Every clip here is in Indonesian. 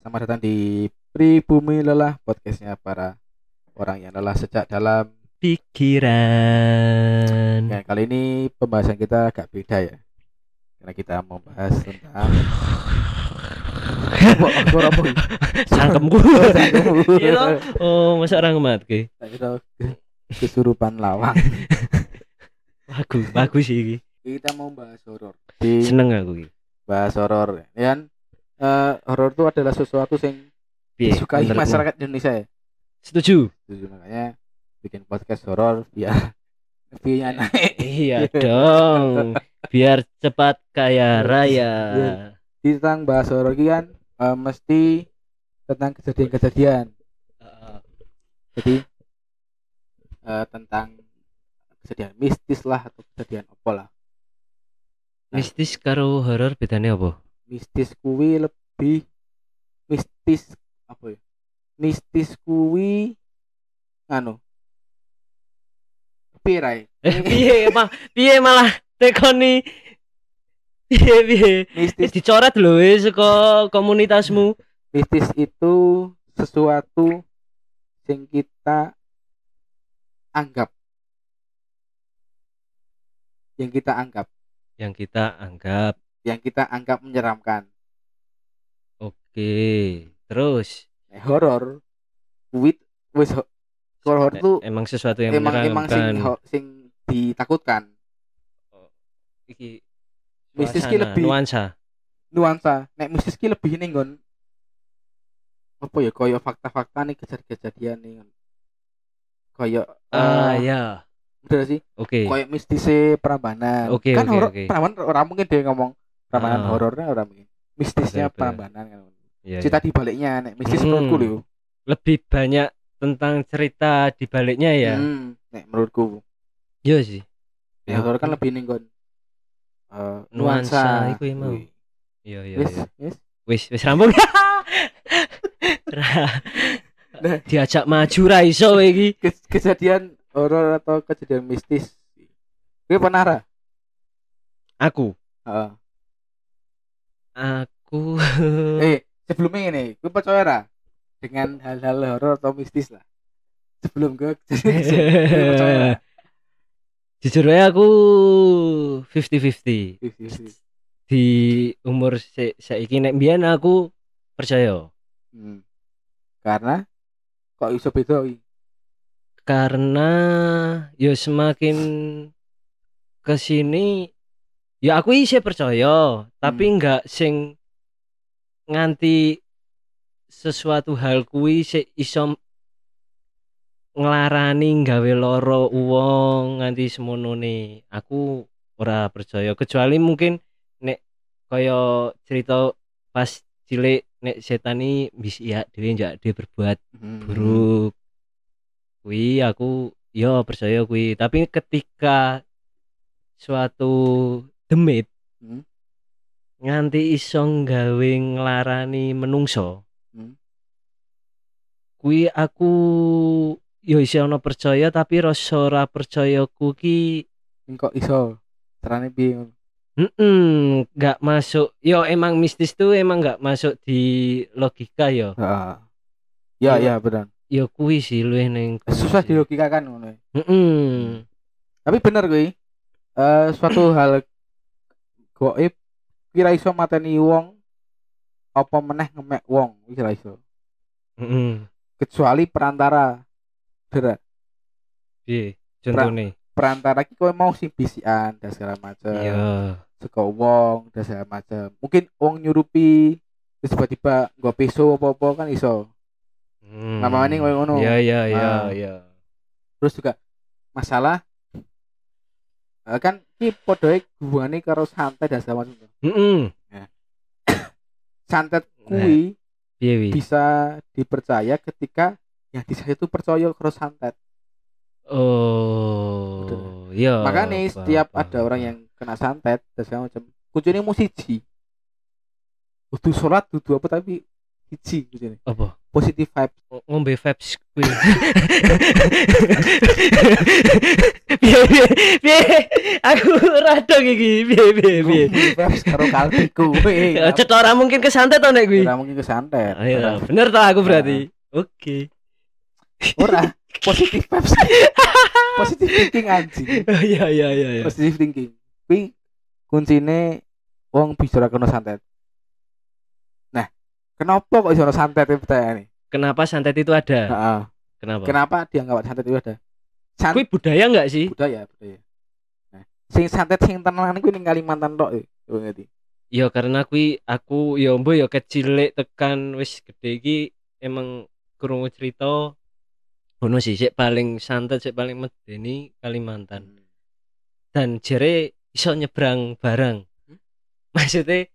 Selamat datang di Pribumi Lelah, podcastnya para orang yang lelah sejak dalam pikiran. Nah, kali ini pembahasan kita agak beda ya, karena kita mau bahas tentang sangkemku. Oh, masa orang kemat ke? Kesurupan lawang. Bagus sih. Kita mau bahas horor. Seneng aku. Bahas horor, kan? Horor itu adalah sesuatu yang disukai masyarakat Indonesia ya. Setuju, makanya bikin podcast horor biar lebihnya naik. Iya dong. Biar cepat kaya raya. Tentang bahas horor kan mesti tentang kejadian-kejadian. Jadi tentang kejadian mistis lah atau kejadian apa lah. Nah, mistis karo horor bedanya apa? Mistis kuwi lebih mistis apa ya? Mistis kuwi anu. Pirai. Piye malah tekoni. Piye. Mistis dicoret lho wis saka komunitasmu. Mistis itu sesuatu sing kita anggap. Yang kita anggap. Yang kita anggap menyeramkan. Oke, terus horor horor itu emang sesuatu yang menyeramkan. Emang sing ditakutkan. Iki mistis ki lebih nuansa. Nek mistis ki lebih ning nggon apa ya kaya fakta-fakta nih kejadian nih. Kaya ya. Betul sih. Oke. Kaya mistise Prambanan. Kan horor Prambanan ora mungkin dia ngomong Prambanan horornya orang mungkin. Mistisnya Prambanan kan. Yeah, cerita di baliknya nek mistis menurutku lho. Lebih banyak tentang cerita di baliknya ya. Nek menurutku. Iya sih. Ya horor kan lebih ning kon nuansa iku mau. Iya. Wis rambung. Diajak maju ra iso iki. Kejadian horor atau kejadian mistis. Gue pernah ra? Aku. Aku. Sebelumnya ini, gue percaya ra dengan hal-hal horor atau mistis lah. Sebelum gue percaya ra. Jujur aja aku 50-50. Di umur saiki nek mbiyen aku percaya. Karena kok iso beda iki? Karena ya semakin kesini ya aku isih percaya tapi enggak sing nganti sesuatu hal kuwi sik iso nglarani gawe lara wong nganti semonone aku ora percaya kecuali mungkin nek kaya cerita pas cilik nek setan iki bisa ya dhewe njak dhewe berbuat buruk kui aku yo percaya kui tapi ketika suatu demit nganti iso gawe nglarani menungso kui aku yo iso ono percaya tapi rasa ora percayaku ki kok iso carane piye gak masuk yo emang mistis tuh emang gak masuk di logika yo ya benar. Ya kuwi sih luwih ning susah dilogikakan ngono. Tapi bener kuwi. Suatu hal gaib kira iso mateni wong apa meneh ngemek wong iki ra iso. Kecuali perantara. Berat. Piye contone? Perantara iki kowe mau sing bisikan dan segala macam. Iya. Saka wong dan segala macam. Mungkin wong nyurupi terus tiba-tiba nggo peso apa-apa kan iso. Namanya koyo ngono. Iya. Terus juga masalah kan iki podoe hubungane karo santet dan sama contoh. Nah. Santet kuwi bisa dipercaya ketika yang disayat itu percaya karo santet. Oh. Betul. Iya. Makanya setiap ada orang yang kena santet dan segala macam, kuncinya mau siji. Kudu sholat, kudu apa tapi siji kuncinya. Apa? Positive vibes. Ngombe vibes kuwi. Piye aku rada iki piye. Vibes karo kalbiku. Cet ora mungkin kesantet to nek kuwi. Ora mungkin kesantet. Iya, bener ta aku berarti. Oke. Ora positive vibes. Positive thinking anjing. Iya. Positive thinking. Kuwi kuncine wong bisa ora kena santet. Kenapa kok iso santet itu pertanyaane? Kenapa santet itu ada? Heeh. Kenapa? Kenapa dianggap santet itu ada? Kuwi budaya enggak sih? Budaya. Nah, sing santet sing tenan kuwi ning Kalimantan tok yo ngerti. Ya karena kuwi aku yo mbo yo kecilik tekan wis gede iki emang krungu cerita ono sih sik paling santet sik paling medeni Kalimantan. Dan jere iso nyebrang bareng. Maksudnya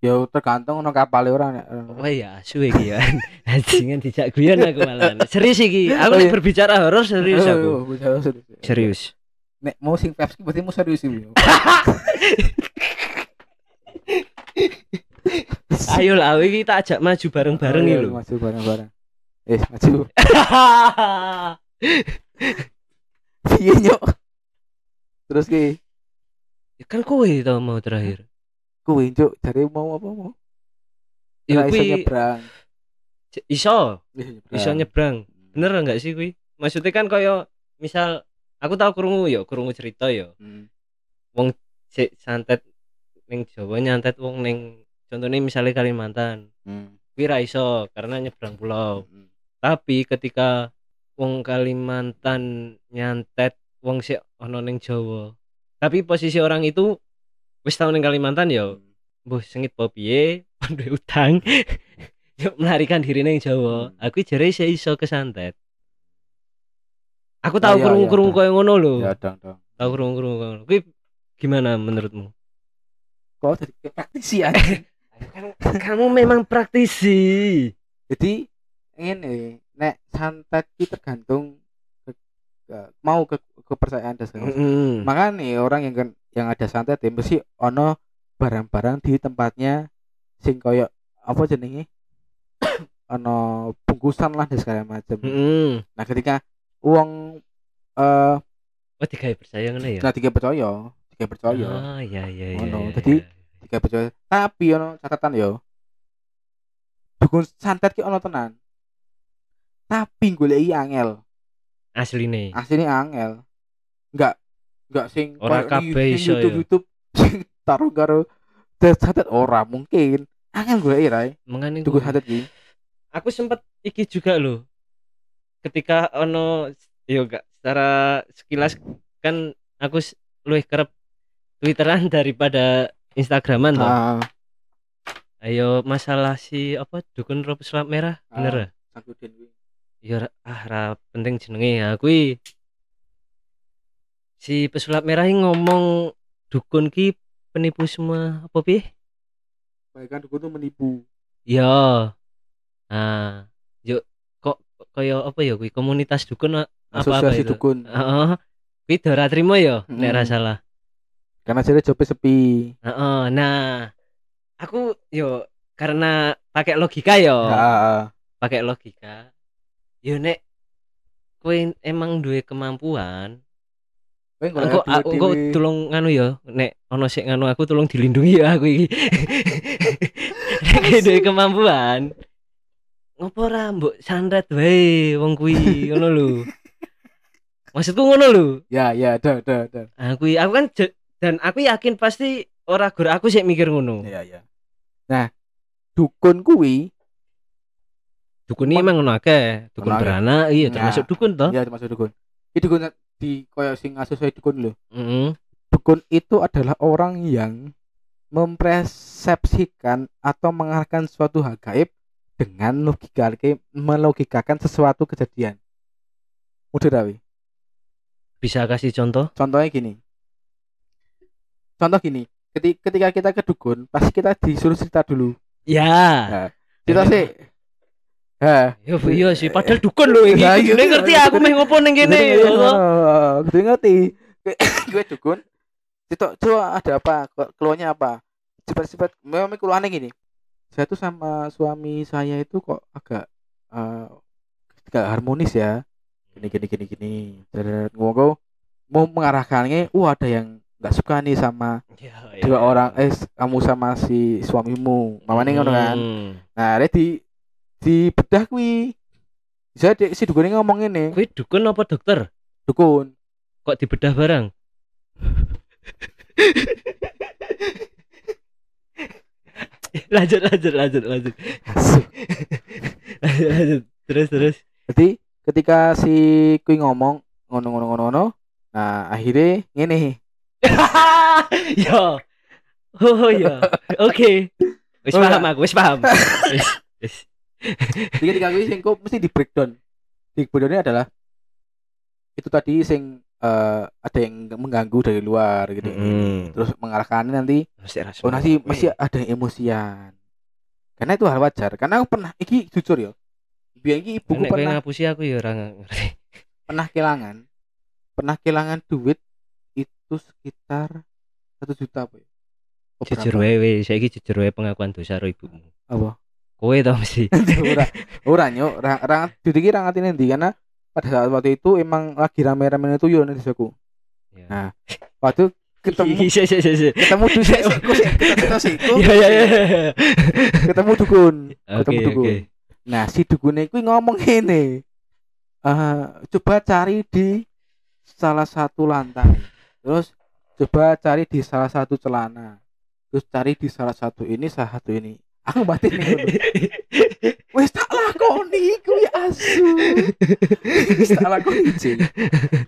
ya tergantung ono kapale ora nek. Oh iya, suwe iki ya. Anjingan dijak guyon aku malahan. Serius iki. Aku nek berbicara horor serius aku. Serius. Nek mau sing vibes ki berarti mau serius iki. Ayo lah iki tak ajak maju bareng-bareng iki lho. Maju bareng-bareng. Maju. Piye nyok? Terus ki. Ya kan kowe tau mau terakhir. Kuwi cuk jare mau apa mau. Ya kuwi iso nyebrang. Bener enggak sih kuwi? Maksudnya kan kaya misal aku tau krungu cerita ya. Wong sik santet ning Jawa nyantet wong ning contohnya misalnya Kalimantan. Kuwi ra iso karena nyebrang pulau. Tapi ketika wong Kalimantan nyantet wong sik ana ning Jawa. Tapi posisi orang itu wis tau ning Kalimantan yo, mbuh sengit po piye, duwe utang. Yo melarikan diri ning Jawa. Aku jare iso kesantet. Aku tau krungu-krungu koyo ngono lho. Ya dong. Tau krungu-krungu. Kuwi gimana menurutmu? Kok jadi praktisi aja. Kamu memang praktisi. Jadi ngene, nek santet ki tergantung mau ke kepercayaan dasar. Makanya orang yang ada santet ya mesti ono barang-barang di tempatnya sing koyo apa jenenge ono bungkusan lah dan segala macam. Nah ketika uang tiga percaya ngene ya. Nah tiga percaya. Oh iya. Ono tadi tiga percaya. Tapi ono catatan yo. Dukun santet ki ono tenan. Tapi goleki angel. Asline angel. Enggak sing orang kabeh iso YouTube taruh karo santet ora mungkin angel gue irai menganing tuku santet iki aku sempat iki juga lho ketika ono yo gak secara sekilas kan aku luwih kerep Twitteran daripada Instagraman toh. Ayo masalah si apa dukun rob selap merah bener aku den kuwi yo ra penting jenenge ya kuwi. Si pesulap merah ini ngomong dukun ki penipu semua apa piye? Bahkan dukun tuh menipu. Iya. Nah, yo kok kaya apa ya kuwi komunitas dukun apa itu? Dukun. Heeh. Kuwi ora trimo ya nek ora salah. Karena jare jope sepi. Heeh. Nah, aku yo karena pakai logika yo. Heeh. Pakai logika. Yo nek kowe emang duwe kemampuan Engko tolong nganu ya, nek ana sik nganu aku tolong dilindungi ya aku iki. Nek duwe kemampuan ngopo ra mbok santet wae wong kuwi ngono lho. Maksudku ngono lho. Ya, do. Aku kan dan aku yakin pasti ora gor aku sik mikir ngono. Iya. Nah, dukun iki emang ngono akeh, dukun beranak iya termasuk dukun toh? Iya termasuk dukun. Iki dukun di koyo sing asosiasi dukun lho. Dukun itu adalah orang yang mempersepsikan atau mengarahkan suatu hal gaib dengan melogikakan sesuatu kejadian. Udah Dawi. Bisa kasih contoh? Contohnya gini. Ketika kita ke dukun, pasti kita disuruh cerita dulu. Ya. Cerita sih. Iya sih padahal dukun lho iki. Ngerti aku meh ngopo ning kene. Ngerti. gue dukun. Itu ada apa? Keluarnya apa? Cepat-cepat memang keluarnya gini. Saya tuh sama suami saya itu kok agak gak harmonis ya. Gini. Dan gue mau mengarahkannya, ada yang gak suka nih sama dua orang, kamu sama si suamimu, mamanya ngono kan. Nah, dia di bedah kuwi. Jadi si dukun ngomong ngene. Kuwi dukun apa dokter? Dukun. Kok di bedah barang? lanjut. lanjut. Terus. Jadi ketika si kuwi ngomong ngono, nah akhirnya ngene. Yo. Oh ya. Oke. Wis paham. Ketika kuwi sing kok mesti di breakdown. Di breakdown-nya adalah itu tadi sing ada yang mengganggu dari luar gitu. Terus mengarahkan nanti nanti masih ada yang emosian. Karena itu hal wajar. Karena aku pernah iki jujur ya. Biyen iki ibuku pernah ngapusi aku ya ora ngerti. Pernah kehilangan duit itu sekitar 1 juta apa ya. Jujur wae pengakuan dosa karo ibumu. Apa? Kowe to mesti. Ora nyok, ora duit iki ra ngatine ndi karena pada saat waktu itu emang lagi rame-rame itu yo nang desaku. Ya. Nah, waktu ketemu dukun. Nah, si dukune kuwi ngomong ngene. Coba cari di salah satu lantai. Terus coba cari di salah satu celana. Terus cari di salah satu ini. Aku batin nih. Wes tak lakoni iku ya asu. Wis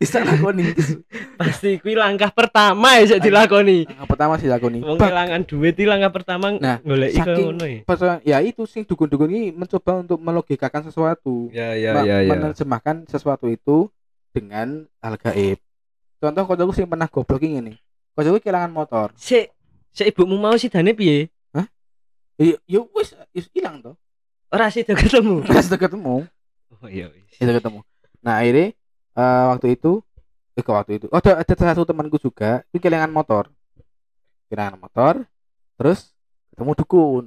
tak lakoni. Pasti kuwi langkah pertama ya dilakoni. Langkah pertama dilakoni. Wong kelangan duit iki langkah pertama golek iku ngono ya. Ya itu sing dukun-dukun iki mencoba untuk melogikakan sesuatu. Ya. Menerjemahkan sesuatu itu dengan hal gaib. Contoh kancaku sing pernah goblok iki ngene. Kancaku kehilangan motor. Sik ibumu mau sidane piye? Yo wis ilang to. Ora sih ketemu. Oh iya wis. Ketemu. Nah, akhirnya waktu itu. Ada satu temanku juga, itu kehilangan motor. Terus ketemu dukun.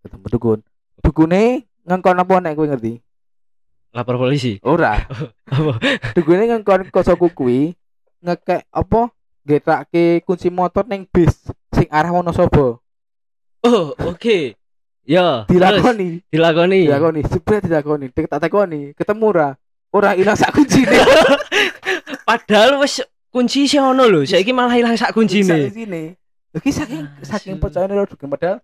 Ketemu dukun. Dukune ngengkon apa nek kowe ngerti? Lapor polisi. Ora. Apa? Dukune ngengkon kosoku kuwi ngekek apa? Getakke kunci motor ning bis sing arah Wonosobo. Oh, oke. Ya, dilakoni. Sebenarnya dilakoni. Tak takoni, ketemu ora ilang sak kuncine. Padahal wis kunci sih ono lho, saiki malah ilang sak kuncine. Iki saking percayane lho dukun padahal.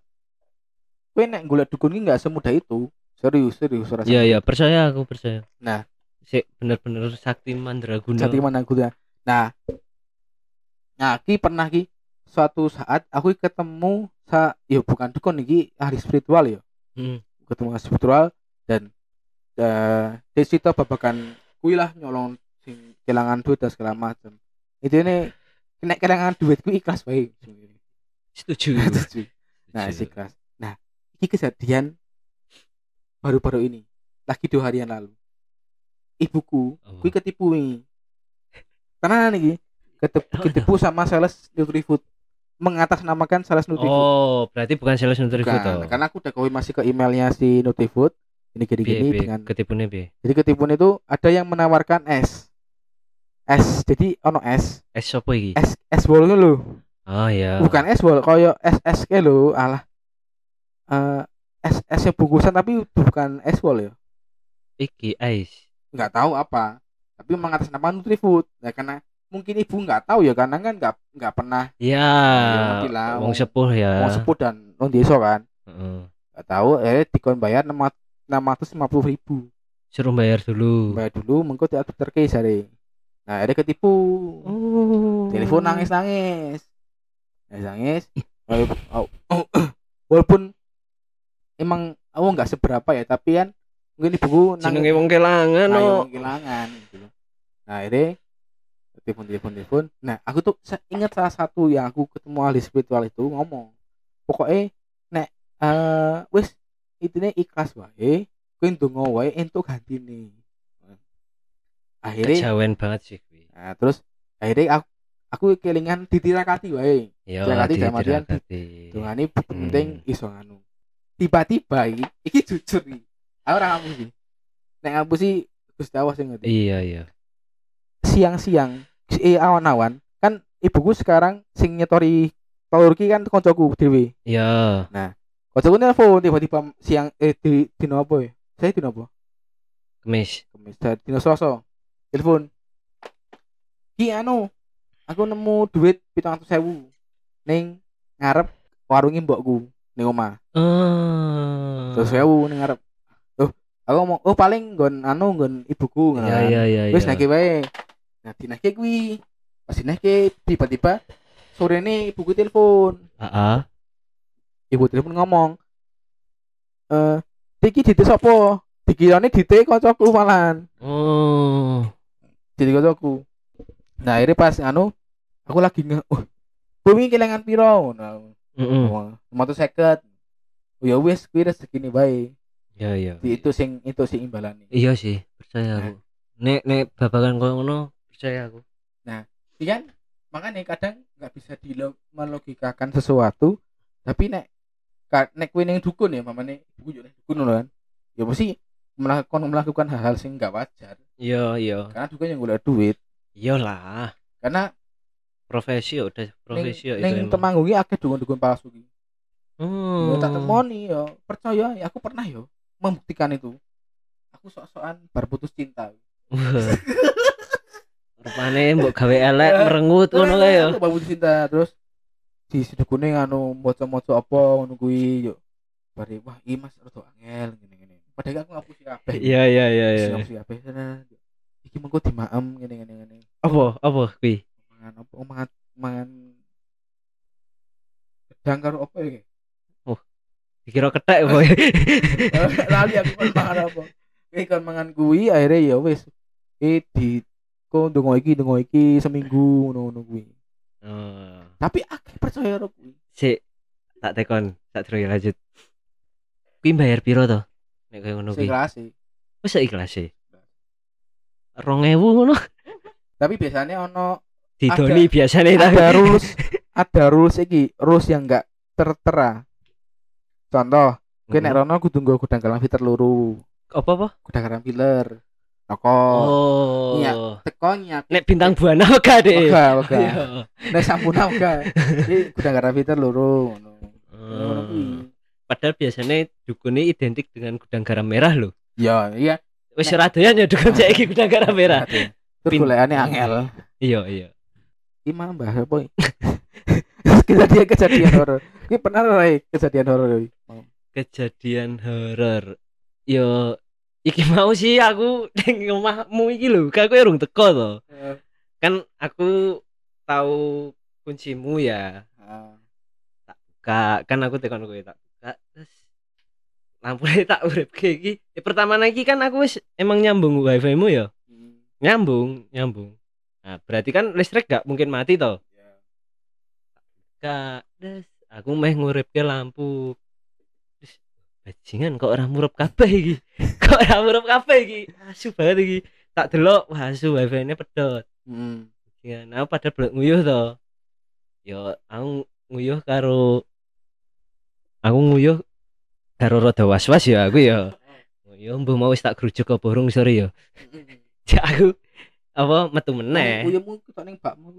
Kowe nek golek dukun iki enggak semudah itu. Serius ora. Iya, percaya aku percaya. Nah, sik bener-bener sakti mandraguna. Nah. Nah, iki pernah suatu saat aku ketemu bukan dukun iki ahli spiritual ya. Ketemu ahli spiritual dan dia cerita babakan kuwi lah nyolong sing kelangan duit dan segala macam. Intine nek kelangan duit kuwi ikhlas wae. Setuju. Nah, ikhlas. Nah, iki kejadian baru-baru ini. Lagi 2 harian lalu. Ibuku kuwi ketipu iki. Tenan iki ketipu sama sales Nutrifood. Mengatasnamakan sales Nutrifood. Oh, berarti bukan sales Nutrifood toh. Karena aku udah kopi masih ke emailnya si Nutrifood. Ini gini-gini dengan ketipune piye. Jadi ketipune itu ada yang menawarkan es. Es. Jadi ono es. Es opo iki? Es wol lho. Oh iya. Bukan es wol, koyo es ke lho. Alah. Es bungkusan tapi bukan es wol ya. Iki ice. Enggak tahu apa. Tapi mengatasnamakan Nutrifood. Ya karena mungkin ibu nggak tahu ya karena kan nggak pernah ya wong sepuh dan wong desa kan nggak tahu dikon bayar 650.000 suruh bayar dulu mengko diadopterke sare. Nah ketipu. Telepon nangis walaupun emang aku nggak seberapa ya tapi kan mungkin ibu nangis wong kelangan gitu. Nah telepon. Nah, aku tuh ingat salah satu yang aku ketemu ahli spiritual itu ngomong. Pokoknya nek wis intine ikhlas wae, kowe ndonga wae entuk gantine. Akhire jawen banget sih kuwi. Nah, terus Akhirnya aku kelingan ditirakati wae. Ditirakati jamadian dongane penting iso anu. Tiba-tiba iki jujur iki. Aku ora ngamu iki. Nek ngamu sih Gusti Allah sing ngerti. Iya. Siang-siang awan-awan kan ibuku sekarang sing nyetori telur ki kan koncoku dhewe. Iya. Nah, koncoku nelpon tiba-tiba siang dino apa ya? Saya dino apa? Kemis dino Selasa. Telepon. Ki anu, aku nemu duit 700.000 ning ngarep warunge mbokku ning omah. Terus 1.000 ning ngarep. Aku ngomong, paling nggon anu nggon ibuku ngono. Iya. Wis nake wae. Nah, dinake kuwi. Pas dinake tiba-tiba sorene ibuku telepon. Ibu telepon ngomong, "Iki dite sapa? Dikirane dite kancaku malan." Dite kancaku. Nah, akhirnya pas aku lagi bumi kelangan piro ngono. Heeh. 150. Ya wis kuwi rezekine bae. Ya. Itu sing imbalane. Iya sih, percaya aku. Nek babagan koyo ngono, percaya aku. Nah, iki kan makane kadang enggak bisa melogikakan sesuatu, tapi nek kuwi ning dukun ya mamane ibu yo ning dukun ngono kan. Ya mesti melakukan hal-hal sing enggak wajar. Iya. Karena dukun yang golek duit. Iyalah, karena profesi itu yang Temanggung ini akeh dukun-dukun palsu ini. Tak temoni ya, percaya ya, aku pernah ya membuktikan itu. Aku sok-sokan bar putus cinta. Rupane mbok gawe elek merengut ngono kae ya. Bar putus cinta terus di sedukune maca-maca apa ngono kuwi yo. Bar wah iki Mas rada angel ngene-ngene. Padahal aku ngapusi kabeh. Iya. Ngapusi kabeh. Iki mengko dimaem ngene-ngene. Apa kuwi? Mangan gedang karo apa iki? Oh. Dikira kethek apa. Lali aku kon mangan apa. Iki kon mangan kuwi akhire ya wis. Di kok ndonga iki seminggu ngono-ngono kuwi. Tapi aku percaya karo kuwi. Sik tak tekon, tak terus lanjut. Kuwi bayar piro to? Nek kaya ngono kuwi. Ikhlas sih. Wis ikhlas sih. 2000 ngono. Tapi biasanya ono didoni biasane ada rules iki, rules yang enggak tertera. Contoh, kowe nek rono kudu nggo gudang garam filter loro. Apa? Gudang garam filter. Toko. Oh. Iya, tekonya. Nek bintang buana oga deh. Oga. Nek sampuna oga. Iki gudang garam filter loro ngono. Padahal biasanya dukune identik dengan gudang garam merah lho. Iya. Wis ora doyan ya dukun cek iki gudang garam merah. Terus golekane angel. Iya. Iki mah mbah apa iki? Kejadian horor. Kuwi pernah ora kejadian horor kuwi? Kejadian horor. Yo iki mau sih aku ning omahmu iki lho, aku urung teko to. Kan aku tahu kuncimu ya. Tak buka, kan aku tekon kowe tak buka. Terus lampune tak uripke iki. Pertama iki kan aku wis emang nyambung wifi-mu ya. Nyambung. Nah, berarti kan listrik gak mungkin mati toh. Yeah. Gak des, aku meh nguripke lampu. Des, bajingan kok ora murup kabeh iki. Asu banget iki. Tak delok, wah asu wifi-ne pedot. Ya, nah padahal blek nguyuh toh. Ya, aku nguyuh karo rada was-was ya aku ya. Ya mbuh mau wis tak grujuk apa urung sore ya. Ya aku apa metu meneh. Uyuhmu ketok ning bakmu.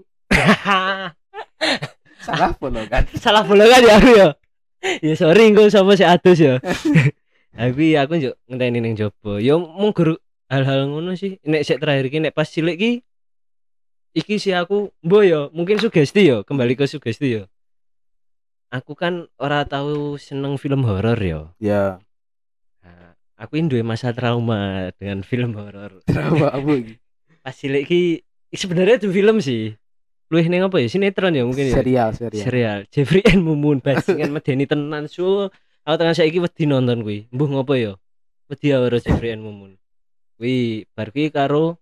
Salah polo kan ya aku ya. Ya sorry engko sapa sik adus ya. Tapi aku njuk ngenteni ning jaba. Ya mung hal-hal ngono sih. Nek sik terakhir iki nek pas cilik iki sih aku mbo ya, mungkin sugesti ya, kembali ke sugesti ya. Aku kan ora tahu seneng film horor ya. Iya. Nah, aku ini duwe masa trauma dengan film horor. Trauma apa iki? Pas cilik iki sebenarnya itu film sih. Luwih ning apa ya? Sinetron ya mungkin ya. Serial. Jeffrey and Mumun bajingan medeni tenan su. Aku tenan saiki wedi nonton kuwi. Mbuh ngopo ya? Wedi karo Jeffrey and Mumun. Kuwi bar kuwi karo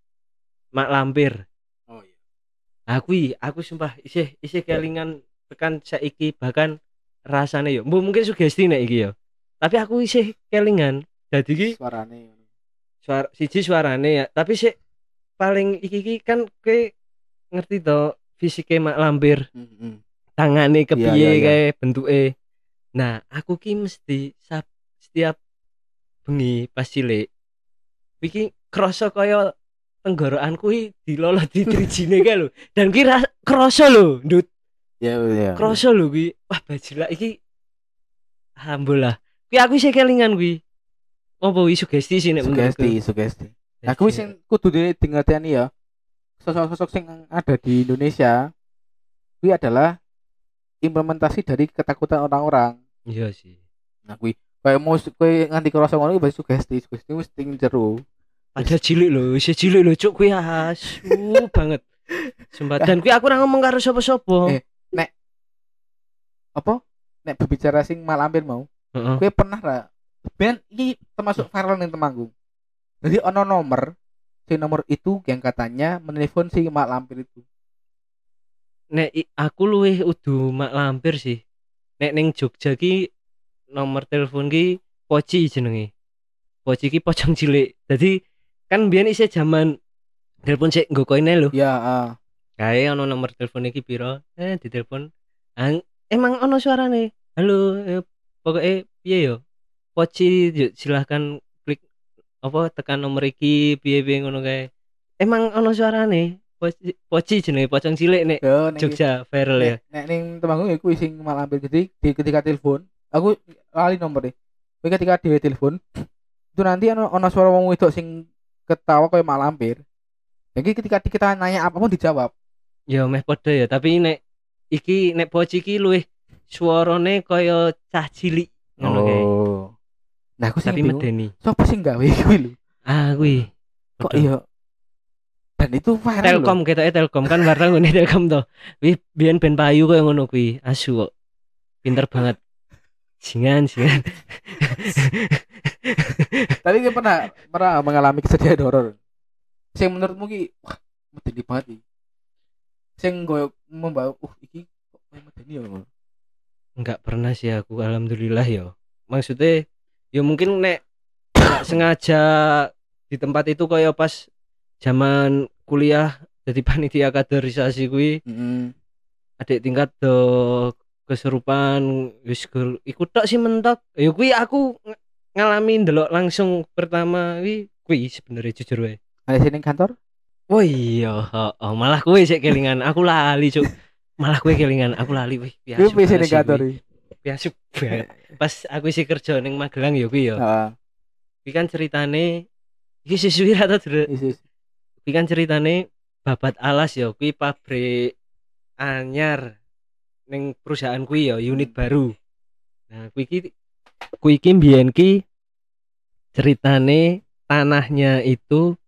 Mak Lampir. Oh iya. Aku sumpah isih kelingan tekan saiki bahkan rasane yo mungkin sugesti nek iki yo tapi aku isih kelingan dadi iki suarane siji suarane ya tapi sik paling iki kan kowe ngerti toh fisike Mak Lampir. Heeh. Tangane kepiye kae bentuke. Nah, aku ki mesti setiap bengi pas cilik iki krasa kaya tenggorokanku iki dilolot di drijine kae lho. Dan ki krasa lho, Ndut. Ya ya. Krasa lho kuwi. Wah, bajilak iki alhamdulillah. Kuwi aku isih kelingan kuwi. Opo iki sugesti sih nek sugesti. Nah, kuwi sing kudu ditingati ya. Sosok-sosok sing ada di Indonesia kuwi adalah implementasi dari ketakutan orang-orang. Iya sih. Nah, kuwi kayak musik kuwi nganti kerasa ngono kuwi sugesti mesti jero. Ada cilik lho, isih cilik lho cuk kuwi asu banget. Sembatan kuwi aku ora ngomong karo sapa-sapa. Nek apa? Nek berbicara sing Mak Lampir mau. Kuwi pernah ra ben iki termasuk viral ning Temanggung. Jadi ono nomor, si nomor itu yang katanya menelpon si Mak Lampir itu. Nek aku luwih udu Mak Lampir sih. Nek ning Jogja ki nomor telepon ki Poci jenenge. Poci ki pocong cilik. Dadi kan biyen isih jaman telepon sik nggo koine lho. Ya, heeh. Kae ono nomor telepon iki pira? Ditelepon. Emang ono suarane. Halo, pokoke piye yo? Poci silahkan klik apa tekan nomor iki piye-piye ngono kae. Emang ono suarane. Poci jenenge pocong cilik nek Jogja viral ya. Nek ning Temanggung ya kuwi sing Mak Lampir gede ketika telepon. Aku lali nomor deh. Ketika dia telepon itu nanti ono suara wong wedok sing ketawa kayak Mak Lampir. Jadi ketika kita nanya apapun dijawab. Ya meh padha ya, tapi nek iki nek Poci iki luwih suarane kayak cah cilik ngono kae. Nah aku sing medeni. Sopo sing gawe kuwi lho? Ah kuwi. Kok iya dan itu viral. Telkom ketoke Telkom kan wartel ngene Telkom to. Wih biyen ben payu koyo ngono kuwi. Asu kok. Pinter banget. Singan. Tapi gue pernah mengalami kesedihan horor. Sing menurutmu ki wah medeni banget iki. Sing koyo membawa iki kok koyo medeni ya. Enggak pernah sih aku alhamdulillah ya. Maksudnya ya mungkin nek gak sengaja di tempat itu koyo pas zaman kuliah jadi panitia kaderisasi kuwi. Heeh. Adik tingkat do keserupan wis iku tok sih mentok ya kuwi aku ngalami ndelok langsung pertama kuwi sebenarnya jujur wae ada sini kantor oh iya malah kuwi sik kelingan aku lali cuk kuwi biasa kuwi sini kantor biasa pas aku sih kerja ning Magelang ya kuwi ya heeh kuwi kan ceritane iki sesuai rata dulu kuwi kan ceritane babat alas ya kuwi pabrik anyar neng perusahaan kui ya unit baru. Nah kui ki mbiyen ki ceritane tanahnya itu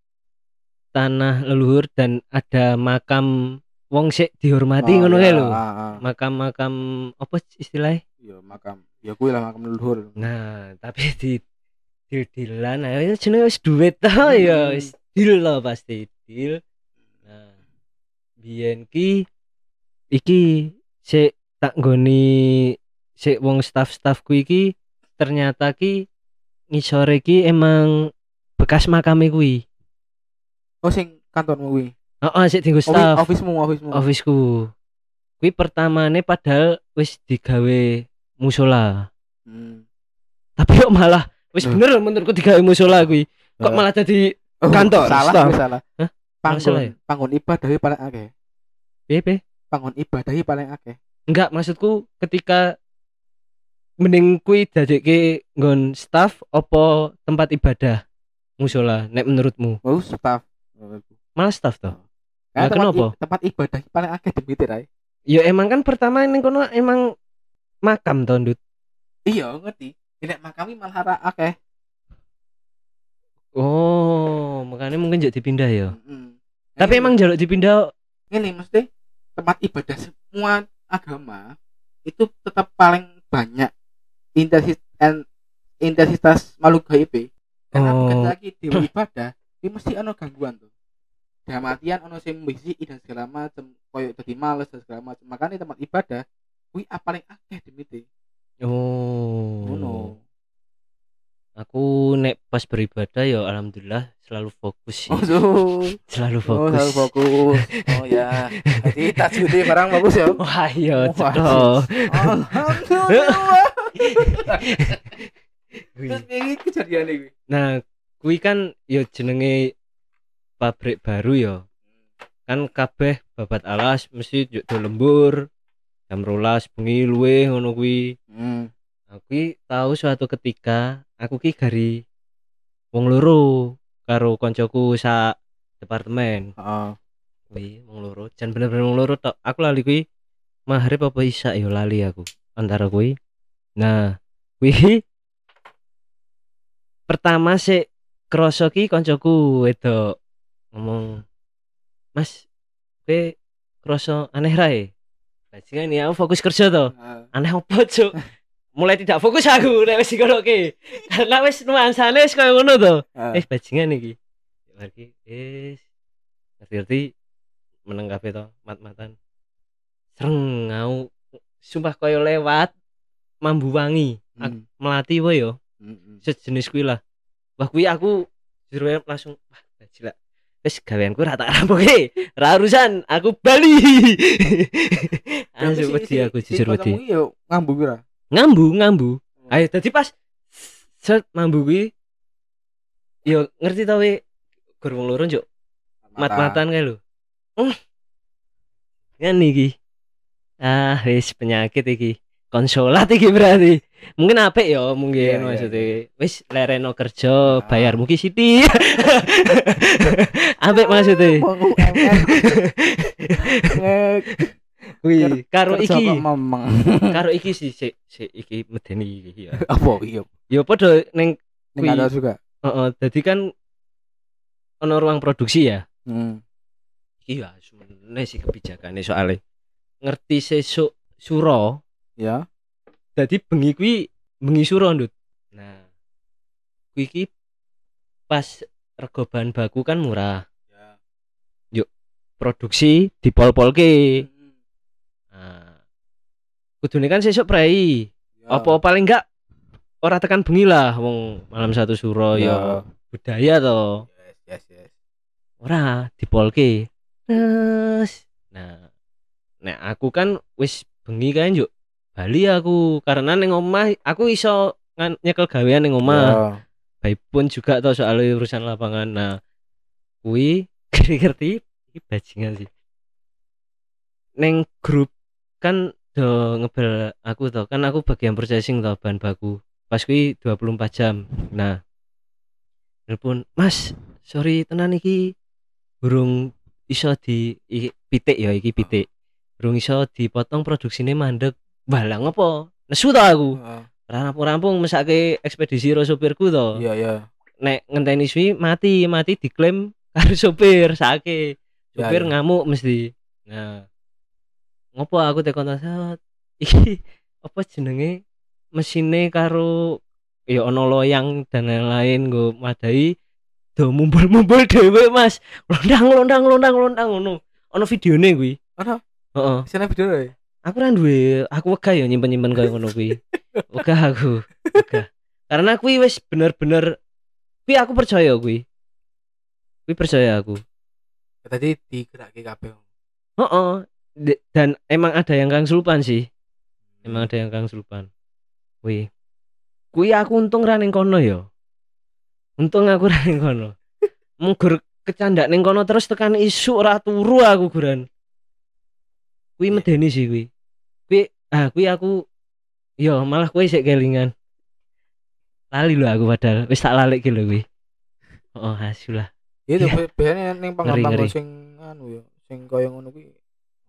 tanah leluhur dan ada makam wong sik dihormati ngono kae lho. Makam-makam apa istilahnya? Ya makam. Ya kui lah makam leluhur. Nah, tapi di dilan ayo jenenge wis duit ta ya wis deal lah pasti deal. Nah, mbiyen ki iki sik tak nggoni sik wong staff-staff kuwi iki ternyata ki ngisore iki emang bekas makame kuwi. Oh sing kantormu kuwi. Heeh sik dienggo staff. Ofismu. Ofisku. Kuwi pertamane padahal wis digawe musola. Tapi kok malah wis bener menurutku digawe musola kuwi. Kok malah dadi kantor staff. Salah. Hah? Panggon ibadah iki paling akeh. Piye? Panggon ibadahi paling akeh. Enggak, maksudku ketika mending kuwi dadekke nggon staff apa tempat ibadah musola nek menurutmu? Oh, staff. Malah staff toh. Nah, kenapa? Tempat ibadah paling akeh demite rae. Ya emang kan pertama ning kono emang makam toh, Ndut. Iya, ngerti. Nek makami malah akeh. Oh, makanya mungkin njuk dipindah ya. Tapi emang njaluk dipindah ngene mesti tempat ibadah semua agama itu tetap paling banyak intensitas makhluk gaib karena bukan lagi di ibadah ini mesti ada gangguan tuh dalam artian ada yang bisik dan segala macam koyok jadi males dan segala macam makanya tempat ibadah itu paling akeh demite. Oh no. Aku nek pas beribadah ya alhamdulillah selalu fokus sih. Selalu fokus. Selalu fokus. Oh ya. Jadi tajwidnya barang bagus ya. Wah, iya. Alhamdulillah. Terus ini kejadian iki. Nah, kuwi kan ya jenenge pabrik baru ya. Kan kabeh babat alas mesti njuk do lembur. Jam 12 bengi luwe ngono kuwi. Aku tahu suatu ketika aku ki gari wong loro karo koncoku sak departemen. Heeh. Kuwi wong loro, jan bener-bener wong loro tok. Aku lali kuwi maghrib apa isya ya lali aku antara kuwi. Nah, kuwi pertama sik krasa ki koncoku wedok ngomong, "Mas, kowe krasa aneh rae?" Lah sing aku fokus kerja to. Aneh opo, Cuk? Mulai tidak fokus aku nek wis dikonoke. Karena wis nuansane wis koyo ngono to. Wis bajingan iki. Bar iki wis ngerti meneng kabeh to, mat-matan. Sreng aku sumpah koyo lewat Mambu Wangi. Melati wae yo. Sejenis kuwi lah. Wah kuwi aku jero langsung wah bajilak. Wis gaweanku ra tak rampoke. Ra urusan, aku bali. Anjir wedi aku jujur wedi. Kuwi yo ngambu kuwi. Ngambu. Ayo tadi pas set mambu kuwi yo ngerti ta we gur wong loro njuk mat-matan kae lho. Ngene iki. Ah wis penyakit iki. Konsolat iki berarti. Mungkin apik ya mungkin maksudnya wis lereno kerja bayar mungkin sithik. Apik maksudnya. Wih, karo iki sih iki medeni iki ya. Apa iya? Ya padha ning ada juga. Heeh, dadi kan ana ruang produksi ya. Iya, sebenarnya sih kebijakane soalnya ngerti sesuk sura ya. Dadi bengi kuwi bengi sura, Ndut. Nah, kuwi iki pas rego bahan baku kan murah. Ya. Yuk, produksi dipol-polke. Kudune kan sesuk prei. Ya. Apa paling enggak ora tekan bengi lah wong malam satu suro ya budaya to. Yes. Ora dipolke. Terus nah nek aku kan wis bengi kan njuk bali aku karena ning omah aku iso nyekel gawean ning omah. Baipun juga to soal urusan lapangan. Nah kuwi ngerti iki bajingan sih. Neng grup kan do ngebel aku toh, kan aku bagian processing toh bahan baku pas kui 24 jam. Nah telepon, "Mas sorry tenan iki burung iso di pitik ya, iki pitik burung iso dipotong produksinya mandek." Balang apa nesu toh aku rampung-rampung mesake ekspedisi ro sopirku toh. Iya. Nek ngenteni suwi mati diklaim karo sopir sake sopir ya. Ngamuk mesti. Nah ngopo aku tekon tasat iki apa jenenge mesine karo ya ana loyang dan lain-lain nggo madai do mumpul-mumpul dhewe, Mas. Lontang ngono. Ana videone kuwi. Ana. Heeh. Isine videone. Aku ra duwe, aku wegah ya nyimpen-nyimpen koyo ngono kuwi. Wegah aku. Wegah. Karena kuwi wis bener-bener kuwi aku percaya kuwi. Kuwi percaya aku. Tadi digerake kabeh. Heeh. Dan emang ada yang kangsulpan sih. Kuwi aku untung ra ning kono ya. Munggur kecandak ning kono terus tekan isuk ora turu aku guran. Kuwi medeni sih kuwi. Kuwi aku ya malah kuwi sik kelingan. Lali lho aku padahal wis tak lalik ki lho kuwi. Heeh, hasulah. Iya to ben ning pangapang sing anu ya, sing kaya ngono kuwi.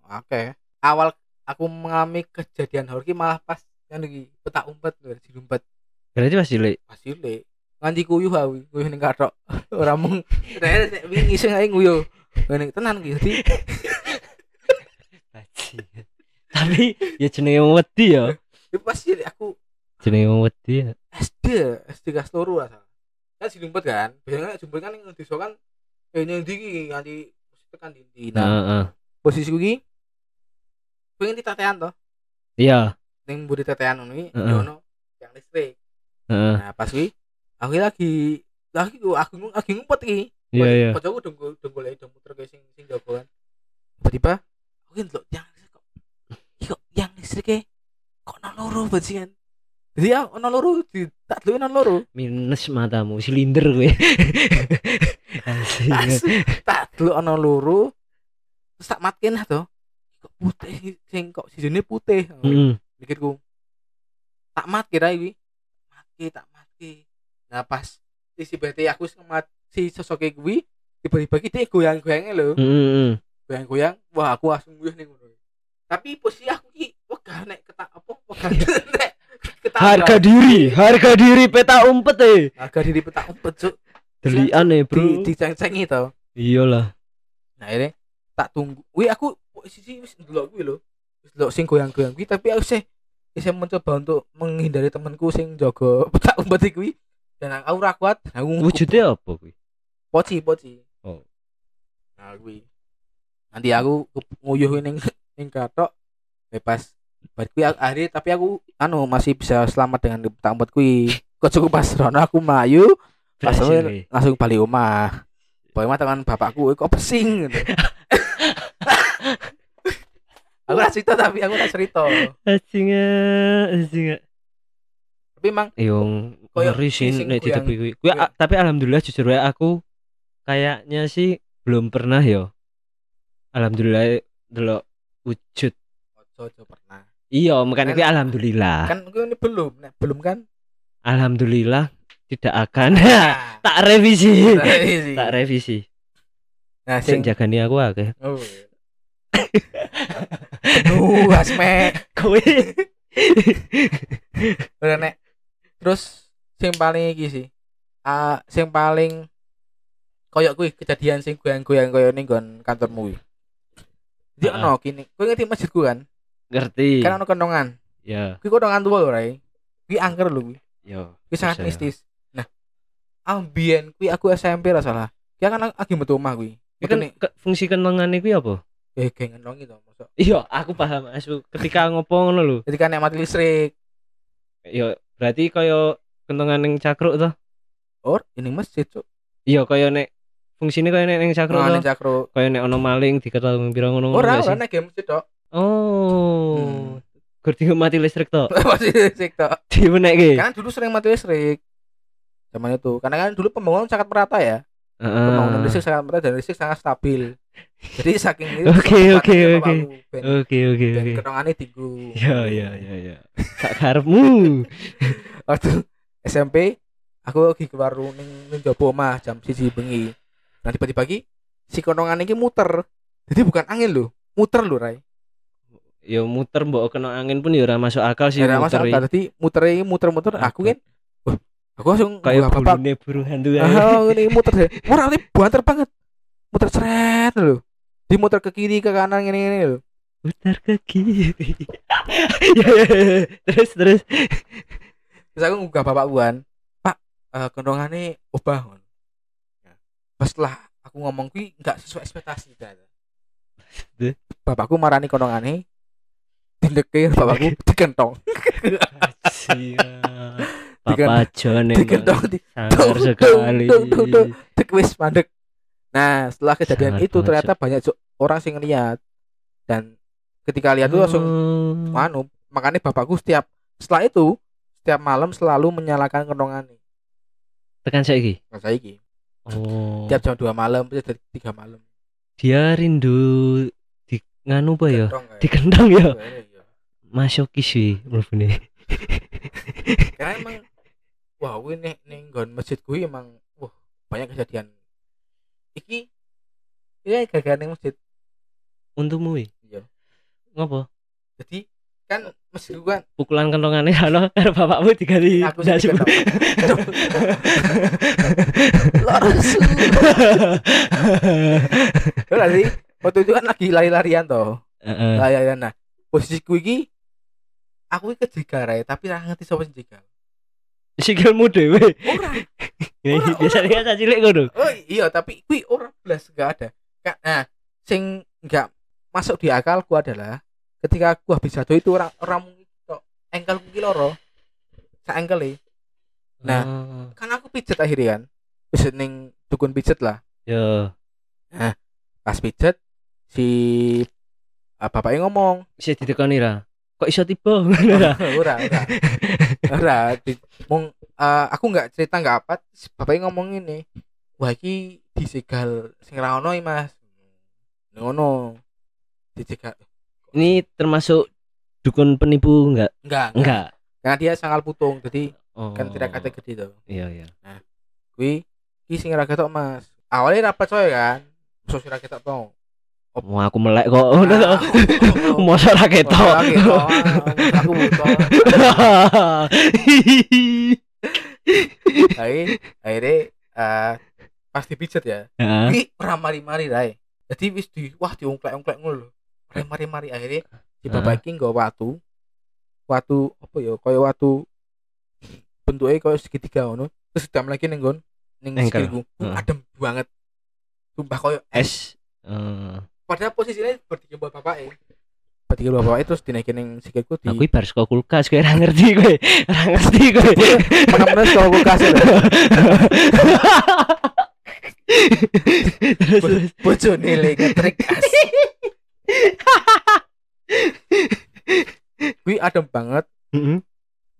Oke. Awal aku mengalami kejadian horor ki malah pas yang iki petak umpet lho, dilumpet. Berarti pas cilik. Nganti kuyuh ning kathok. Ora mung nek wingi sing ae nguyuh. Ning tenan ki dadi. Tapi ya jenenge wedi ya. Ya pas cilik aku jenenge wedi ya. SD kelas 2 asal. Kan dilumpet kan. Biasane jumlah kan ning desa kan ning ndi iki nganti tekan ndi. Heeh. Posisi kuwi pengen ditatean toh. Iya. Ning mburi tatean ngono iki ono yang listrik. Nah, pas kuwi Aku lagi ngumpet iki. Iya. Pocokku dong goleki dong muter ke sing jagoan. Tiba-tiba aku ndelok yang listrike kok ono loro bajingan. Jadi aku ono loro tak duwe ono loro. Minus matamu silinder kowe. Tak delok ono loro. Terus tak matkin lah to. Kok putih sing kok sijine putih. Mikirku. Tak mat kira iki. Tak mati. Nah pas isi bete aku semat si sosoke kuwi tiba-tiba iki dhek goyang-goyange lho. Goyang-goyang, wah aku langsung nguyuh ning ngono. Tapi posisi aku iki wegah nek ketak apa wegah nek ketak. Harga diri peta umpet e. Harga diri peta umpet, Cuk. Delian e, Bro. Diceng-cengi to. Iyalah. Nah, ini tak tunggu. Wih aku posisi wis ndelok kuwi lho. Wis ndelok sing goyang-goyang kuwi tapi aku isih mencoba untuk menghindari temanku sing jaga peta umpet kuwi. Dan aku ora kuat, aku wujudnya apa kuwi? Poci. Oh. Nah kuwi. Nanti aku nguyuh ning katok bebas. Bar kuwi akhirnya tapi aku masih bisa selamat dengan peta umpet kuwi. Kok cukup pas rono aku melayu, pas langsung balik omah. Balik omah teman bapakku kok pesing gitu. Aku ora cerita. Asinga. Tapi mang koyo risin nek ditepi kuwi. Tapi alhamdulillah jujur wae aku kayaknya sih belum pernah ya. Alhamdulillah delok wujud. Ojo pernah. Iya, makane kuwi alhamdulillah. Kan kuwi belum kan? Alhamdulillah tidak akan. Nah. Tak revisi. Nah, sing jagani aku akeh. Oh. Asme kowe. Ora nek terus sing paling iki sih. Sing paling koyo kuwi kejadian sing goyang-goyang koyo ning nggon kantormu kuwi. Di ono kene. Kowe ngerti masjidku kan? Ngerti. Kan ono kentongan. Iya. Kuwi kentongan tuwa lho, Rai. Kuwi angker lho kuwi. Yo. Kuwi sangat mistis. Nah, ambien kuwi aku SMP ra salah. Ki kan lagi metu omah kuwi. Fungsi kentongan kuwi apa? Geng nongi to, mosok. Iya, aku paham asu ketika ngopo ngono lho. Ketika nek mati listrik. Iya, berarti kaya kentongan ning cakruk to. Or ning masjid, Cuk. Iya, kaya nek fungsine kaya nek ning cakruk to. Ning cakruk. Kaya nek ono maling diketemu pira ngono. Ora nek game masjid tok. Oh. Gerti mati listrik tok. Mati listrik tok. Diwenekke. Kan dulu sering mati listrik. Zaman itu. Karena kan dulu pembangunan sangat merata ya. Pembangunan listrik sangat merata dan listrik sangat stabil. Jadi saking itu oke. Ketongane tinggu. Ya. Sak karepmu. Waktu SMP aku lagi keluar ning njopo omah jam 1 bengi. Nah tiba-tiba iki si ketongane iki muter. Jadi bukan angin lho, muter lho, Rai. Ya muter mbok kena angin pun ya ora masuk akal sih muter. Ora masuk akal. Dadi mutere muter-muter aku kan. Wah, aku langsung kayak bulune burung hantu ae. Oh, ini muter. Ora banter banget. Muter seret lho. Di muter ke kiri ke kanan ngene-ngene lho. Muter ke kiri. Terus. Terus aku ngugah bapakku kan. Pak, kendongane obah ngono. Ya. Pas lah aku ngomong kuwi enggak sesuai ekspektasi ta. Bapakku marani kendongane. Dindeke bapakku dikentong. Papa John dikentong. Sangar sekali. Tek wis mandek. Nah setelah kejadian sangat itu ternyata banyak orang sih ngeliat. Dan ketika lihat itu langsung makanya bapakku setelah malam selalu menyalakan kentongan ini. Tekan saiki. Oh. Tiap jam 2 malam, 3 malam. Dia rindu di nganu apa ya? Dikentong ya. Masokis sih mlebune. Karena emang wah kuwi ning nggon masjid kuwi emang wah banyak kejadian. Iki ya gagal ning masjid untukmu iki. Iya. Ngopo? Jadi kan masjid kan pukulan kentongannya halo karo bapakmu digali. Aku ndak suka. Langsung. Berarti waktu itu kan lagi lari-larian toh. Lari-larian. Nah, posisiku iki aku iki kejegar ae tapi ora ngerti sapa sing jegal. Sikilmu dhewe. Ora. Biasanya caci cilik ngono. Oh iya, tapi kuwi ora blas enggak ada. Nah, sing enggak masuk di akalku adalah ketika aku habis jatuh itu orang mung tok engkelku ki loro. Sak engkele. Nah, kan aku pijet akhirnya kan. Pijet ning dukun pijet lah. Yo. Nah, pas pijet si bapaknya ngomong, "Bisa didekoni ra? Kok iso tiba?" Ora. Mong aku enggak cerita enggak apa, bapaknya ngomong ini. Wah iki disegal sing ra ono iki, Mas. Ngono. Dicegal. Ini termasuk dukun penipu enggak? Enggak. Karena dia sangal putung, jadi kan tidak kategori itu. Iya. Nah, kui sing ra ketok, Mas. Awalnya rapat coy kan. Musuh sira ketok tong. Mau aku melek kok. Musuh ra ketok. Aku butuh. Akhirnya pasti pijet ya. Kui ora mari-mari rae. Jadi wis diungklek-ungklek ngono lho. Ora mari-mari akhirnya dibabaki nggo watu apa ya kaya watu bentuke kaya segitiga ngono terus didam lagi ning nggon ning sikilku adem banget tumpah kaya es padahal posisinya berdigembar bapake terus dinaikin ning sikilku di aku bar saka kulkas kowe ora ngerti kowe menawa saka kulkas terus bojone lek trik as kui adem banget.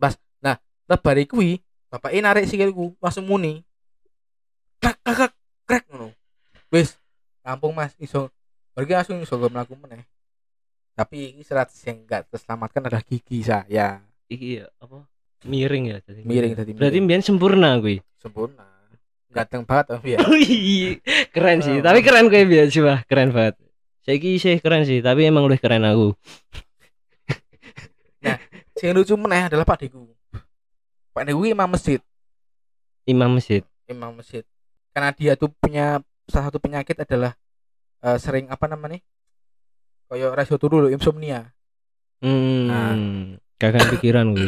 Pas nah lebar kui bapake narik sikilku langsung muni. Krek ngono. Wis rampung Mas iso. Berarti langsung iso mlaku meneh. Tapi iki serat sing enggak terselamatkan adalah gigi saya. Iki ya apa? Miring ya tadi. Miring tadi. Berarti mbiyen sempurna kui. Sempurna. Ganteng banget tapi ya. Keren sih. Tapi keren kowe mbiyen sih Wah, keren banget. Saiki sih keren sih, tapi emang luwih keren aku. Nah, sing lucu meneh adalah pakdeku. Pakdeku imam masjid. Karena dia tuh punya salah satu penyakit adalah sering apa namanya? Kayak rasio turu lho, insomnia. Nah, kagak pikiran kuwi.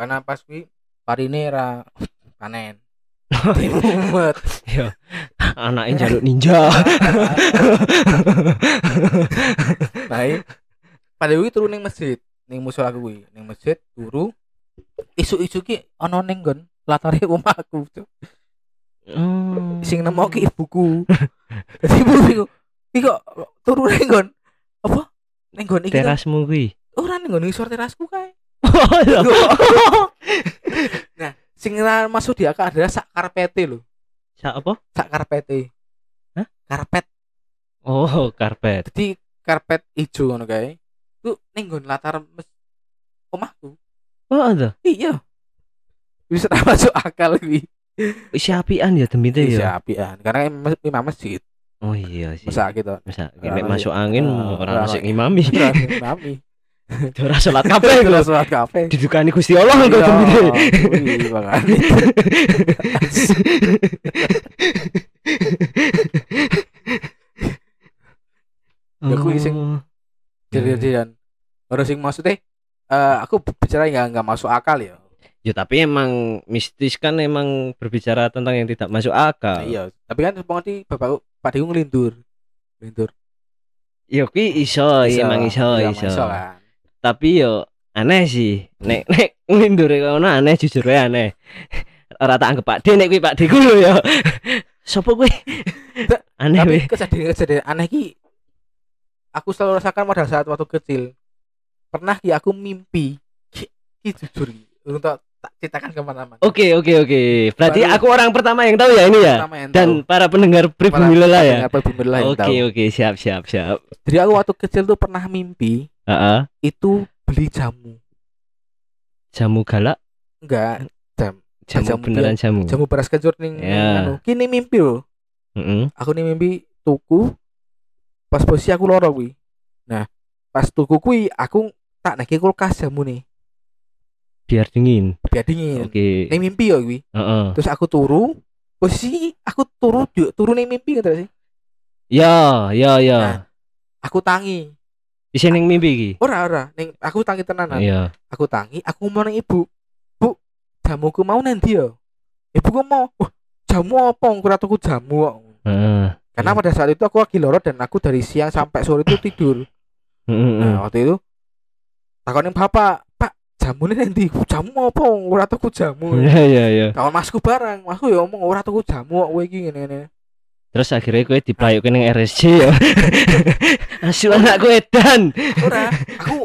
Karena pas kuwi parine ra panen. Mumet. Yo. Anake njaluk ninja. Baik. Pakdeku turu ning masjid. Ning musola kuwi, ning masjid turu isu-isu ki ana ning nggon latare omahku. Sing nemoki ibuku. Dadi ibuku iki kok turu ning nggon apa? Ning nggon iki terasmu kuwi. Ora ning nggon isor terasku kae. Nah, sing masuk dia akal adalah sak karpete lho. Sak apa? Sak karpete. Hah? Karpet. Oh, karpet. Dadi karpet ijo ngono kae. Ku ning nggon latar omahku. Oh, ada. Iya. Wis ora masuk akal kuwi. Wis apian ya demite ya. Wis apian karena imam masjid. Oh iya sih. Masa gitu. Masa nek masuk angin ora mesti ngimami. Ora salat kabeh lho, salat kabeh. Didukani Gusti Allah kok demite. Iya, Bang. Aku iseng jadi orang sing maksudnya aku bicara nggak masuk akal ya. Ya tapi emang mistis kan emang berbicara tentang yang tidak masuk akal. Nah, iya. Tapi kan sepengerti bapak pakdeku ngelindur. Yo ki iso. Kan. Tapi yo aneh sih. Nek ngelindure kono aneh jujur ae aneh. Ora tak anggap pakde nek kuwi pakdeku lho ya. Sopo kuwi? Aneh. Tapi kejadian aneh ki aku selalu rasakan pada saat waktu kecil. Pernah ki aku mimpi ki jujur untuk tak ceritakan kemana-mana. Oke. Berarti baru, aku orang pertama yang tahu ya ini ya. Dan tahu. Para pendengar Pribumilela ya. Oke, siap. Jadi aku waktu kecil tuh pernah mimpi itu beli jamu. Jamu galak? Enggak, jamu beneran jamu. Jamu beras kencur ning anu. Ki ini mimpi lho. Aku nih mimpi tuku pas posisi aku loro kuwi. Nah, pas tuku kuwi aku tak nake kulkas jamune. Biar dingin. Oke. Okay. Ning mimpi ya kuwi. Terus aku turu, posisi aku turu ning mimpi ngono sih. Ya. Nah, aku tangi. Isi ning mimpi iki. Ora, ning aku tangi tenan. Iya. Aku tangi, aku ngomong ning ibu. Bu, jamuku mau nanti ya. Ibuku mau, jamu apa? Ora tuku jamu kok. Karena pada saat itu aku lagi loro dan aku dari siang sampai sore itu tidur. Nah, waktu itu takonin bapak, "Pak, jamu nih nanti jamu apa ora tuku jamu. Iya. Kawan masku bareng, masku ya omong ora tuku jamu kok kowe iki ngene-ngene. Terus akhirnya kowe diplayuke ning RSC ya. Asu anak kowe edan. Ora, aku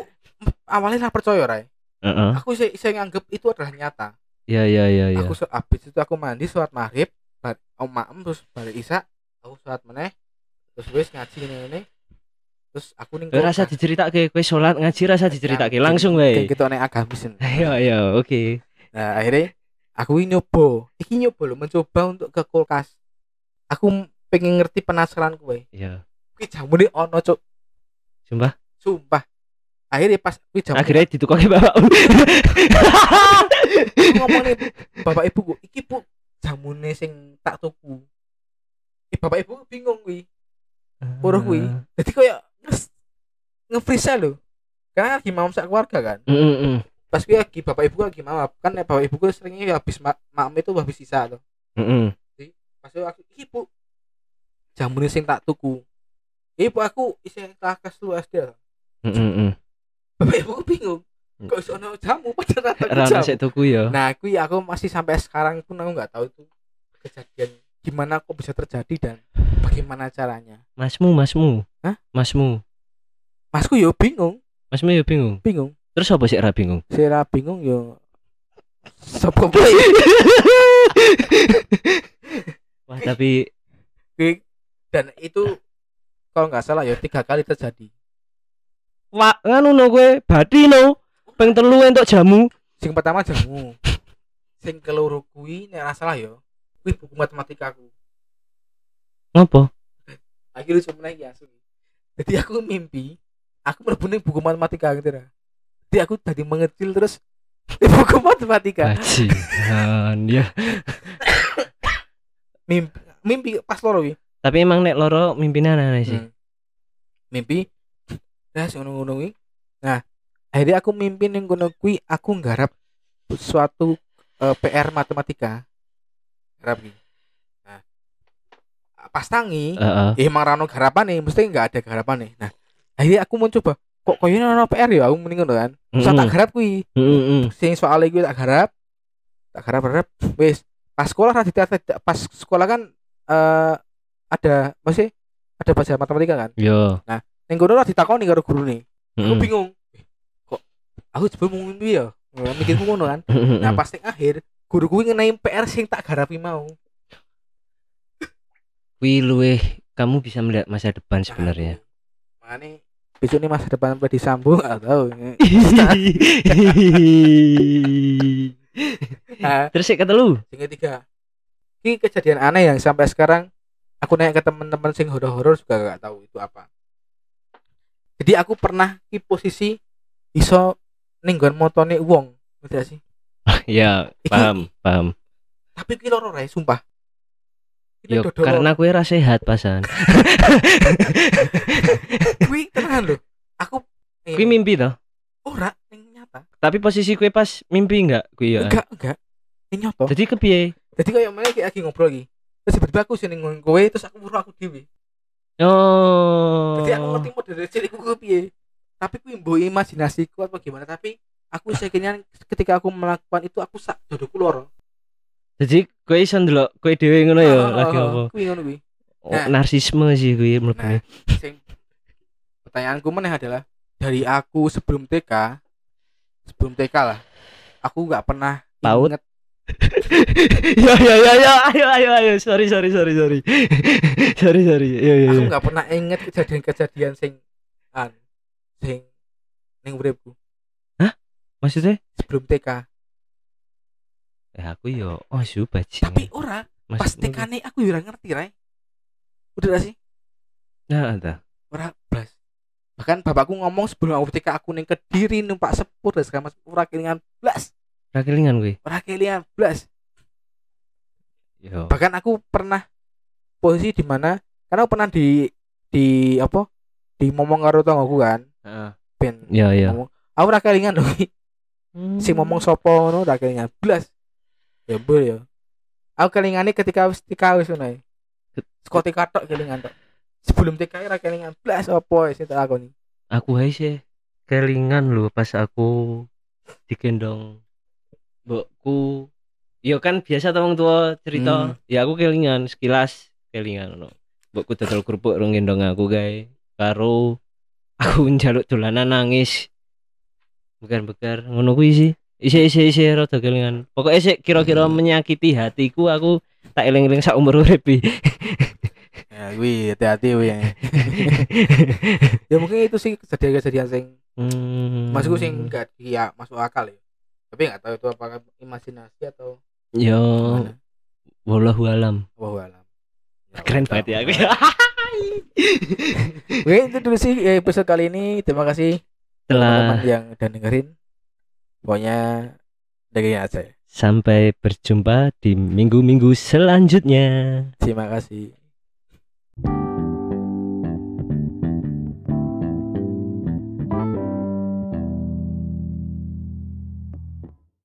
awalnya ora percaya ora. Heeh. Aku sing nganggep itu adalah nyata. Iya. Aku habis itu aku mandi salat maghrib, omaem terus balik isya, aku salat meneh. Terus wis ngaji ngene. Terus aku ning rasa diceritake kowe salat ngaji rasa diceritake langsung wae. Kayak ketone agamisin. Iya, oke. Nah, akhirnya aku iki nyoba lho mencoba untuk ke kulkas. Aku pengen ngerti penasaran kowe. Iya. Kuwi jamune ono, Cuk. Sumpah. Akhirnya pas kuwi jamu. Akhirnya ditukoki bapak. Ngomongin bapak ibuku, iki Bu, jamune sing tak tuku. Bapak ibu bingung kuwi. Poro kuwi. Dadi koyo nge-freeze lho. Karena lagi mau sak keluarga kan. Pas kuwi lagi bapak ibu lagi mawap. Kan nek bapak ibu ku seringnya habis makme itu habis sisa to. Jadi pas aku iki Bu jamune sing tak tuku. Ibu aku isih tak kas lu SD. Bapak ibu bingung. Kok iso ono jamu padahal tak jamu. Sik tuku ya. Nah, kuwi aku masih sampai sekarang pun aku enggak tahu itu kejadian gimana kok bisa terjadi dan bagaimana caranya. Masmu. Hah? Masmu. Masku yo bingung. Bingung. Terus apa sih ra bingung? Si ra bingung yo sapa kuwi. Wah, tapi dan itu kalau enggak salah yo 3 kali terjadi. Wah, ngono no kowe badino ping 3 entuk jamu. Sing pertama jamu. Sing keloro kuwi nek ora salah yo wih buku matematika aku. Apa? Akhirnya cuma naik ya. Jadi aku mimpi, aku mlebu ning buku matematika gitu lah. Jadi aku tadi mengecil terus di buku matematika. Ajian ya. Mimpi pas loro wi. Tapi emang nek loro mimpine ana sih. Mimpi. Nah, ngono-ngono wi. Nah, akhirnya aku mimpi ning kono kuwi aku nggarap suatu PR matematika. Rapi. Nah. Pas tangi, emang rano garapane, mesti enggak ada garapane. Nah, akhirnya aku mencoba kok koyo ono PR ya aku mending ngono kan. Usah tak garap kuwi. Sing soal iki tak garap. Wis, pas sekolah ra pas sekolah kan ada apa sih? Ada pelajaran matematika kan? Yo. Nah, ning ngono ra ditakoni karo gurune. Aku bingung. Kok aku coba mimpi ya. Mikirku ngono kan. Nah, pas ning akhir guru kuwi ngenaim PR sing tak garapi mau. Kuwi luweh kamu bisa melihat masa depan sebenarnya. Makane besok ini masa depan apa disambung atau terus sik ketelu. Sing ketiga. Ki kejadian aneh yang sampai sekarang aku nanya ke teman-teman sing horor-horor juga enggak tahu itu apa. Jadi aku pernah ki posisi iso ning nggon motone wong, ngerti sih? Ya, paham. Tapi iki loro rae, sumpah. Yo, karena kowe ora sehat pasan. Kuwi tenan lho. Aku kuwi mimpi to? Ora, ning nyata. Tapi posisi kowe pas mimpi enggak? Kuwi ya. Enggak. Ning nyata. Jadi kepiye? Jadi koyo meneh iki lagi ngobrol iki. Terus tiba-tiba aku sing ngomong kowe terus aku weruh aku dhewe. Oh. Jadi aku ngerti modele cilik ku piye. Tapi kuwi mbuh imajinasiku apa gimana tapi aku sekian ketika aku melakukan itu aku sak jodohku loro. Jadi kowe iso ndelok kowe dhewe ngono ya lagi apa? Kuwi ngono kuwi. Narsisme sih kuwi mlebune. Pertanyaanku meneh adalah dari aku sebelum TK lah. Aku enggak pernah inget. Ya ayo sorry. sorry. Yo. Aku enggak pernah inget kejadian-kejadian sing ning uripku. Maksudnya? Sebelum TK. Ya aku yo bajingan. Tapi ora, pas TK-ne aku yo ora ngerti, Rai. Udah sih? Nah, ada. Ora blas. Bahkan bapakku ngomong sebelum aku TK aku ning Kediri numpak sepur dan segala macam ora kelingan blas. Ora kelingan blas. Yo. Bahkan aku pernah posisi di mana karena aku pernah di apa? Di ngomong karo tanggoku kan. Heeh. Ben. Iya. Aku ora kelingan lho. Sing ngomong sapa ngono ra kelingan blas. Ya bol ya. Aku kelingane ketika wis ngono. Skote katok kelingan tok. Sebelum TK ra kelingan blas apa sing tak lakoni. Aku hae sih kelingan lho pas aku digendong mbokku. Ya kan biasa wong tua cerita, ya aku kelingan sekilas kelingan ngono. Mbokku dodol kerupuk ro gendong aku gae. Karo aku njaluk dolanan nangis. Bukan-bukan ngono kuwi sih. Isi rada kelingan. Pokoke sik kira-kira menyakiti hatiku aku tak eling-eling sak umur urip. Ya kuwi hati-hati kuwi. Ya mungkin itu sih kejadian-kejadian sing masukku sing gak ya masuk akal ya. Tapi enggak tahu itu apakah imajinasi atau yo wallahu alam. Wallahu alam. Ya, keren banget ya aku. Oke, itu dulu sih episode kali ini. Terima kasih teman-teman yang udah dengerin. Pokoknya dengerin aja. Sampai berjumpa di minggu-minggu selanjutnya. Terima kasih.